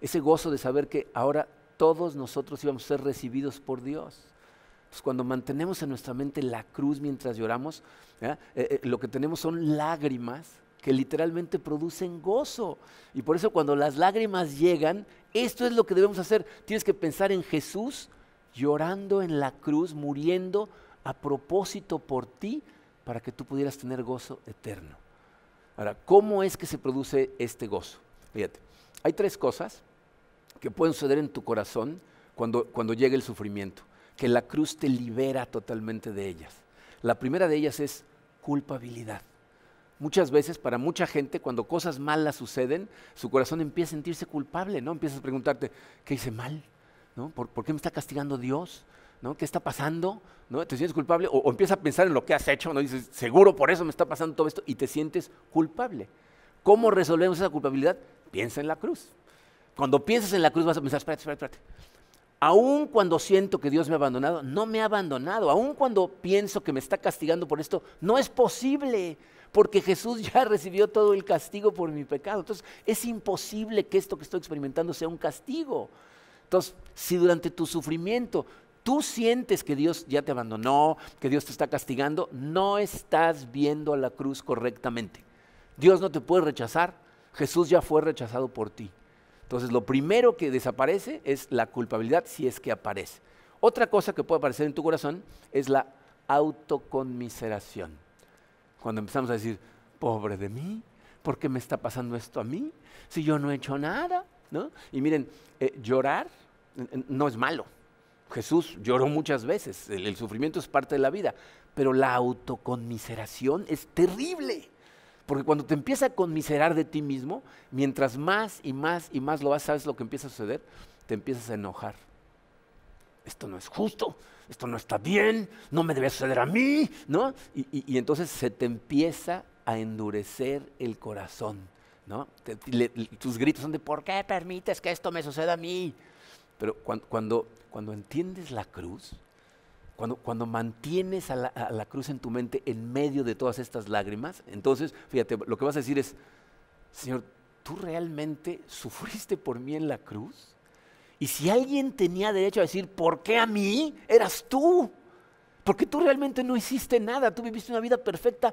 Ese gozo de saber que ahora todos nosotros íbamos a ser recibidos por Dios. Cuando mantenemos en nuestra mente la cruz mientras lloramos, ¿eh? Eh, eh, lo que tenemos son lágrimas que literalmente producen gozo. Y por eso cuando las lágrimas llegan, esto es lo que debemos hacer. Tienes que pensar en Jesús llorando en la cruz, muriendo a propósito por ti, para que tú pudieras tener gozo eterno. Ahora, ¿cómo es que se produce este gozo? Fíjate, hay tres cosas que pueden suceder en tu corazón cuando, cuando llegue el sufrimiento, que la cruz te libera totalmente de ellas. La primera de ellas es culpabilidad. Muchas veces, para mucha gente, cuando cosas malas suceden, su corazón empieza a sentirse culpable, ¿no? Empiezas a preguntarte, ¿qué hice mal? ¿No? ¿Por, ¿por qué me está castigando Dios? ¿No? ¿Qué está pasando? ¿No? ¿Te sientes culpable? O, o empiezas a pensar en lo que has hecho, ¿no? Y dices, seguro por eso me está pasando todo esto, y te sientes culpable. ¿Cómo resolvemos esa culpabilidad? Piensa en la cruz. Cuando piensas en la cruz vas a pensar, espérate, espérate, espérate. Aún cuando siento que Dios me ha abandonado, no me ha abandonado. Aún cuando pienso que me está castigando por esto, no es posible, porque Jesús ya recibió todo el castigo por mi pecado. Entonces, es imposible que esto que estoy experimentando sea un castigo. Entonces, si durante tu sufrimiento tú sientes que Dios ya te abandonó, que Dios te está castigando, no estás viendo a la cruz correctamente. Dios no te puede rechazar, Jesús ya fue rechazado por ti. Entonces, lo primero que desaparece es la culpabilidad, si es que aparece. Otra cosa que puede aparecer en tu corazón es la autoconmiseración. Cuando empezamos a decir, pobre de mí, ¿por qué me está pasando esto a mí? Si yo no he hecho nada, ¿no? Y miren, eh, llorar no es malo. Jesús lloró muchas veces, el, el sufrimiento es parte de la vida, pero la autoconmiseración es terrible. Porque cuando te empieza a conmiserar de ti mismo, mientras más y más y más lo vas, ¿sabes lo que empieza a suceder? Te empiezas a enojar. Esto no es justo, esto no está bien, no me debe suceder a mí, ¿no? Y, y, y entonces se te empieza a endurecer el corazón, ¿no? Te, le, le, tus gritos son de, ¿por qué permites que esto me suceda a mí? Pero cuando, cuando, cuando entiendes la cruz, Cuando, cuando mantienes a la, a la cruz en tu mente en medio de todas estas lágrimas, entonces, fíjate, lo que vas a decir es, Señor, ¿tú realmente sufriste por mí en la cruz? Y si alguien tenía derecho a decir, ¿por qué a mí? Eras tú. Porque tú realmente no hiciste nada, tú viviste una vida perfecta,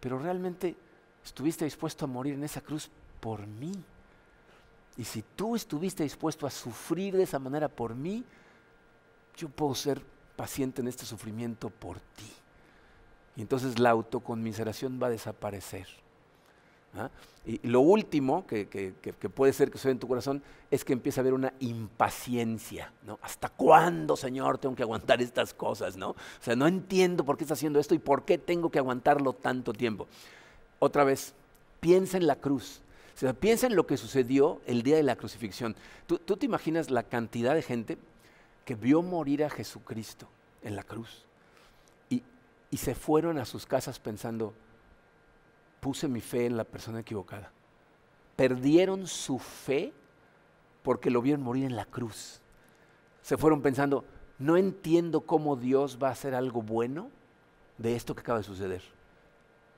pero realmente estuviste dispuesto a morir en esa cruz por mí. Y si tú estuviste dispuesto a sufrir de esa manera por mí, yo puedo ser paciente en este sufrimiento por ti. Y entonces la autoconmiseración va a desaparecer. ¿Ah? Y lo último que, que, que puede ser que suceda en tu corazón es que empieza a haber una impaciencia, ¿no? ¿Hasta cuándo, Señor, tengo que aguantar estas cosas, ¿no? O sea, no entiendo por qué está haciendo esto y por qué tengo que aguantarlo tanto tiempo. Otra vez, piensa en la cruz. O sea, piensa en lo que sucedió el día de la crucifixión. ¿Tú, tú te imaginas la cantidad de gente que vio morir a Jesucristo en la cruz y, y se fueron a sus casas pensando, puse mi fe en la persona equivocada? Perdieron su fe porque lo vieron morir en la cruz. Se fueron pensando, no entiendo cómo Dios va a hacer algo bueno de esto que acaba de suceder.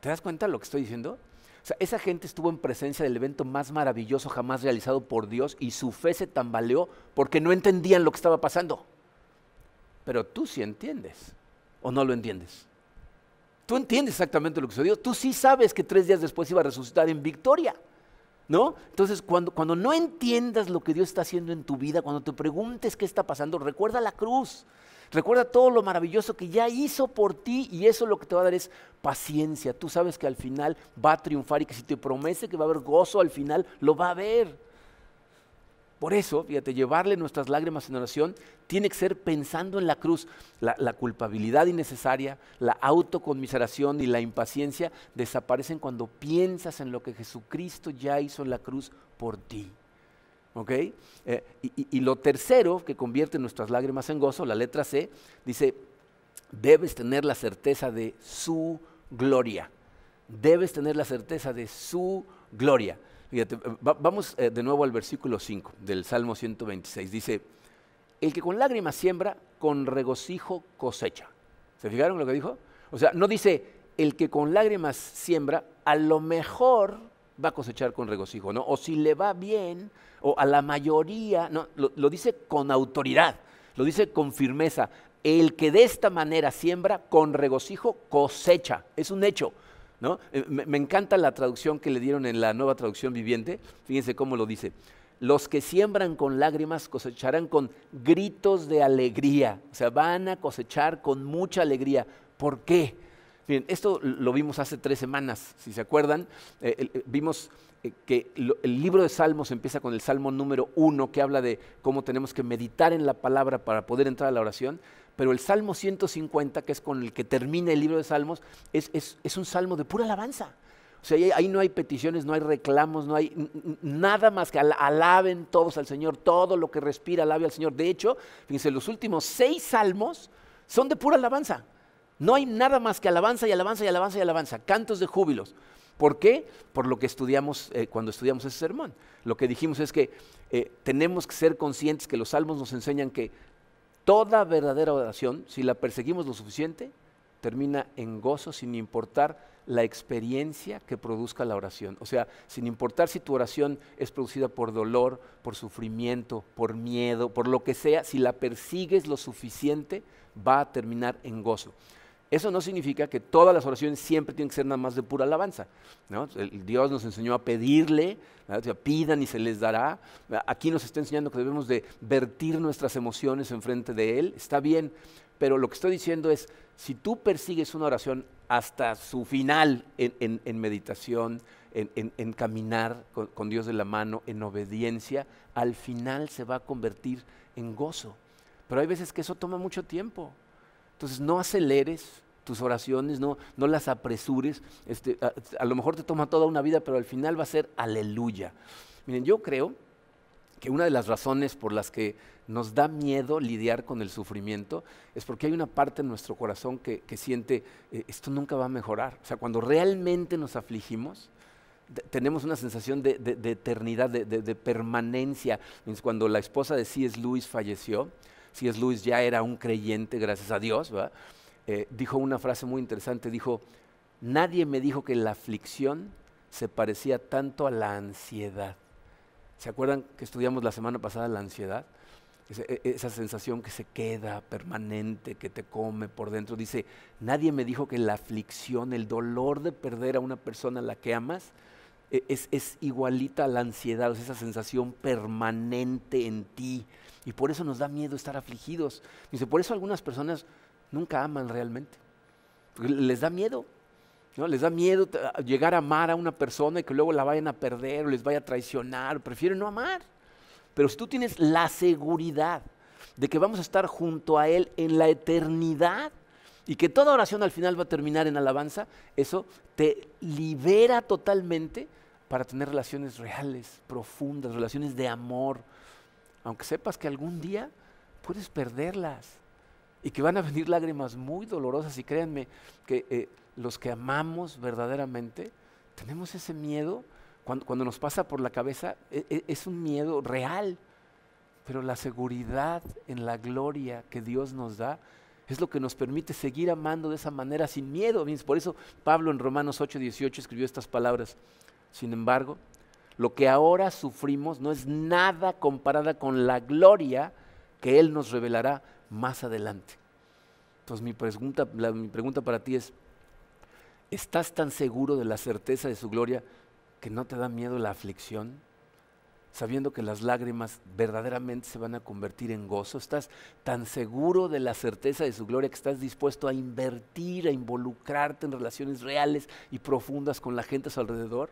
¿Te das cuenta de lo que estoy diciendo? O sea, esa gente estuvo en presencia del evento más maravilloso jamás realizado por Dios y su fe se tambaleó porque no entendían lo que estaba pasando. Pero tú sí entiendes, ¿o no lo entiendes? Tú entiendes exactamente lo que sucedió. Tú sí sabes que tres días después iba a resucitar en victoria, ¿no? Entonces, cuando, cuando no entiendas lo que Dios está haciendo en tu vida, cuando te preguntes qué está pasando, recuerda la cruz. Recuerda todo lo maravilloso que ya hizo por ti y eso lo que te va a dar es paciencia. Tú sabes que al final va a triunfar y que si te promete que va a haber gozo al final, lo va a haber. Por eso, fíjate, llevarle nuestras lágrimas en oración tiene que ser pensando en la cruz. La, la culpabilidad innecesaria, la autoconmiseración y la impaciencia desaparecen cuando piensas en lo que Jesucristo ya hizo en la cruz por ti. Okay. Eh, y, y lo tercero que convierte nuestras lágrimas en gozo, la letra C, dice, debes tener la certeza de su gloria. Debes tener la certeza de su gloria. Fíjate, va, vamos eh, de nuevo al versículo cinco del Salmo ciento veintiséis. Dice, el que con lágrimas siembra, con regocijo cosecha. ¿Se fijaron lo que dijo? O sea, no dice, el que con lágrimas siembra, a lo mejor va a cosechar con regocijo, ¿no? O si le va bien, o a la mayoría, no, lo, lo dice con autoridad, lo dice con firmeza. El que de esta manera siembra, con regocijo cosecha. Es un hecho, ¿no? Me, me encanta la traducción que le dieron en la Nueva Traducción Viviente. Fíjense cómo lo dice. Los que siembran con lágrimas cosecharán con gritos de alegría. O sea, van a cosechar con mucha alegría. ¿Por qué? Miren, esto lo vimos hace tres semanas, si se acuerdan. Eh, eh, vimos eh, que lo, el libro de Salmos empieza con el Salmo número uno, que habla de cómo tenemos que meditar en la palabra para poder entrar a la oración. Pero el Salmo ciento cincuenta, que es con el que termina el libro de Salmos, es, es, es un salmo de pura alabanza. O sea, ahí, ahí no hay peticiones, no hay reclamos, no hay nada más que al, alaben todos al Señor, todo lo que respira alabe al Señor. De hecho, fíjense, los últimos seis salmos son de pura alabanza. No hay nada más que alabanza y alabanza y alabanza y alabanza, cantos de júbilos. ¿Por qué? Por lo que estudiamos eh, cuando estudiamos ese sermón. Lo que dijimos es que eh, tenemos que ser conscientes que los salmos nos enseñan que toda verdadera oración, si la perseguimos lo suficiente, termina en gozo sin importar la experiencia que produzca la oración. O sea, sin importar si tu oración es producida por dolor, por sufrimiento, por miedo, por lo que sea, si la persigues lo suficiente, va a terminar en gozo. Eso no significa que todas las oraciones siempre tienen que ser nada más de pura alabanza, ¿no? El Dios nos enseñó a pedirle, o sea, pidan y se les dará. Aquí nos está enseñando que debemos de vertir nuestras emociones enfrente de Él. Está bien, pero lo que estoy diciendo es, si tú persigues una oración hasta su final en, en, en meditación, en, en, en caminar con, con Dios de la mano, en obediencia, al final se va a convertir en gozo. Pero hay veces que eso toma mucho tiempo. Entonces no aceleres tus oraciones, no, no las apresures, este, a, a lo mejor te toma toda una vida, pero al final va a ser aleluya. Miren, yo creo que una de las razones por las que nos da miedo lidiar con el sufrimiento es porque hay una parte en nuestro corazón que, que siente, eh, esto nunca va a mejorar. O sea, cuando realmente nos afligimos, tenemos una sensación de, de, de eternidad, de, de, de permanencia. Cuando la esposa de C S Lewis falleció, C S Lewis ya era un creyente, gracias a Dios, ¿verdad? Eh, dijo una frase muy interesante, dijo, nadie me dijo que la aflicción se parecía tanto a la ansiedad. ¿Se acuerdan que estudiamos la semana pasada la ansiedad? Esa, esa sensación que se queda permanente, que te come por dentro. Dice, nadie me dijo que la aflicción, el dolor de perder a una persona a la que amas, Es, es igualita a la ansiedad, o sea, esa sensación permanente en ti. Y por eso nos da miedo estar afligidos. Dice, por eso algunas personas nunca aman realmente. Porque les da miedo, ¿no? Les da miedo llegar a amar a una persona y que luego la vayan a perder o les vaya a traicionar. Prefieren no amar. Pero si tú tienes la seguridad de que vamos a estar junto a Él en la eternidad, y que toda oración al final va a terminar en alabanza, eso te libera totalmente para tener relaciones reales, profundas, relaciones de amor. Aunque sepas que algún día puedes perderlas y que van a venir lágrimas muy dolorosas. Y créanme que eh, los que amamos verdaderamente tenemos ese miedo, cuando, cuando nos pasa por la cabeza, eh, es un miedo real. Pero la seguridad en la gloria que Dios nos da es lo que nos permite seguir amando de esa manera sin miedo. Por eso Pablo en Romanos ocho dieciocho escribió estas palabras. Sin embargo, lo que ahora sufrimos no es nada comparada con la gloria que Él nos revelará más adelante. Entonces mi pregunta, la, mi pregunta para ti es, ¿estás tan seguro de la certeza de su gloria que no te da miedo la aflicción? Sabiendo que las lágrimas verdaderamente se van a convertir en gozo, estás tan seguro de la certeza de su gloria que estás dispuesto a invertir, a involucrarte en relaciones reales y profundas con la gente a su alrededor.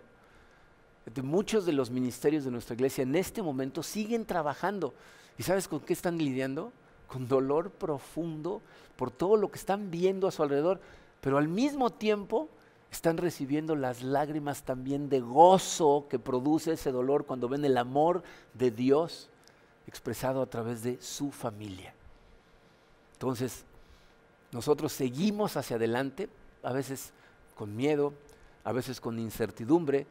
Muchos de los ministerios de nuestra iglesia en este momento siguen trabajando. ¿Y sabes con qué están lidiando? Con dolor profundo por todo lo que están viendo a su alrededor, pero al mismo tiempo están recibiendo las lágrimas también de gozo que produce ese dolor cuando ven el amor de Dios expresado a través de su familia. Entonces, nosotros seguimos hacia adelante, a veces con miedo, a veces con incertidumbre,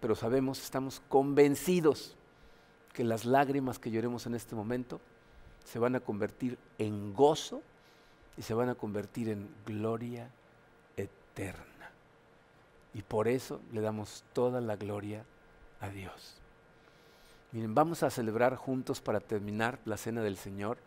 pero sabemos, estamos convencidos que las lágrimas que lloremos en este momento se van a convertir en gozo y se van a convertir en gloria eterna. Y por eso le damos toda la gloria a Dios. Miren, vamos a celebrar juntos para terminar la Cena del Señor.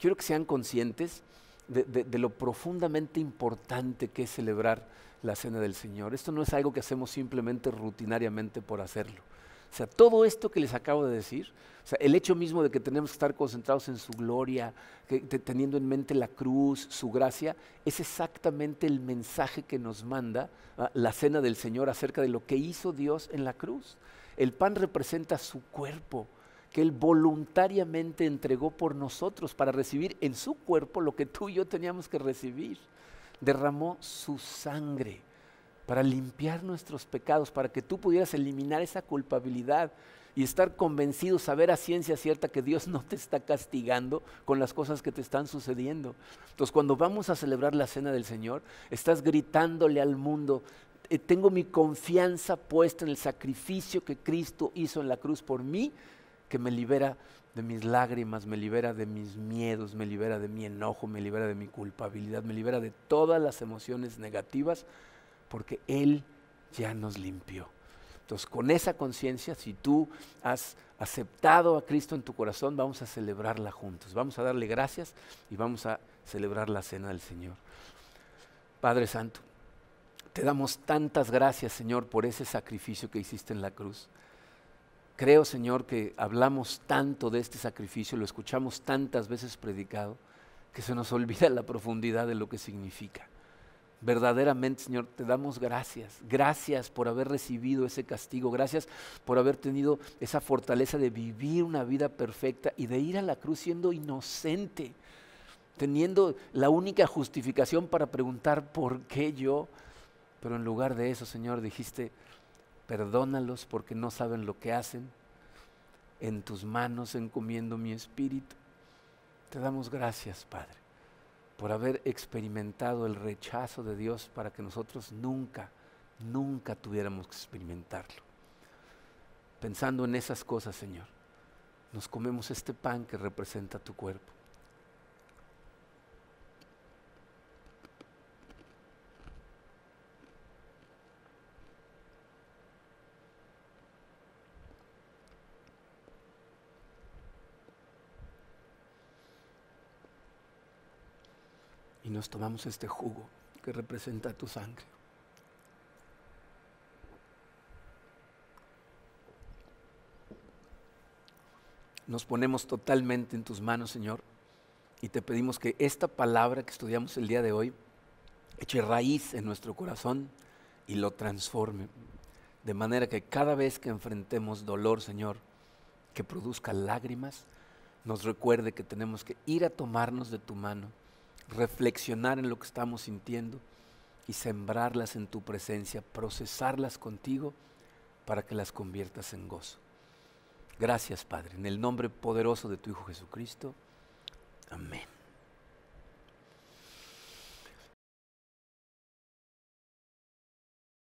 Quiero que sean conscientes de, de, de lo profundamente importante que es celebrar la Cena del Señor. Esto no es algo que hacemos simplemente rutinariamente por hacerlo. O sea, todo esto que les acabo de decir, o sea, el hecho mismo de que tenemos que estar concentrados en su gloria, que, te, teniendo en mente la cruz, su gracia, es exactamente el mensaje que nos manda ¿ah? la Cena del Señor acerca de lo que hizo Dios en la cruz. El pan representa su cuerpo, que Él voluntariamente entregó por nosotros para recibir en su cuerpo lo que tú y yo teníamos que recibir. Derramó su sangre para limpiar nuestros pecados, para que tú pudieras eliminar esa culpabilidad y estar convencido, saber a ciencia cierta que Dios no te está castigando con las cosas que te están sucediendo. Entonces, cuando vamos a celebrar la Cena del Señor, estás gritándole al mundo, eh, tengo mi confianza puesta en el sacrificio que Cristo hizo en la cruz por mí, que me libera de mis lágrimas, me libera de mis miedos, me libera de mi enojo, me libera de mi culpabilidad, me libera de todas las emociones negativas, porque Él ya nos limpió. Entonces, con esa conciencia, si tú has aceptado a Cristo en tu corazón, vamos a celebrarla juntos. Vamos a darle gracias y vamos a celebrar la cena del Señor. Padre Santo, te damos tantas gracias, Señor, por ese sacrificio que hiciste en la cruz. Creo, Señor, que hablamos tanto de este sacrificio, lo escuchamos tantas veces predicado, que se nos olvida la profundidad de lo que significa. Verdaderamente, Señor, te damos gracias. Gracias por haber recibido ese castigo. Gracias por haber tenido esa fortaleza de vivir una vida perfecta y de ir a la cruz siendo inocente, teniendo la única justificación para preguntar por qué yo. Pero en lugar de eso, Señor, dijiste: perdónalos porque no saben lo que hacen. En tus manos encomiendo mi espíritu. Te damos gracias, Padre, por haber experimentado el rechazo de Dios para que nosotros nunca, nunca tuviéramos que experimentarlo. Pensando en esas cosas, Señor, nos comemos este pan que representa tu cuerpo. Y nos tomamos este jugo que representa tu sangre. Nos ponemos totalmente en tus manos, Señor, y te pedimos que esta palabra que estudiamos el día de hoy eche raíz en nuestro corazón y lo transforme, de manera que cada vez que enfrentemos dolor, Señor, que produzca lágrimas, nos recuerde que tenemos que ir a tomarnos de tu mano, reflexionar en lo que estamos sintiendo y sembrarlas en tu presencia, procesarlas contigo para que las conviertas en gozo. Gracias, Padre, en el nombre poderoso de tu Hijo Jesucristo. Amén.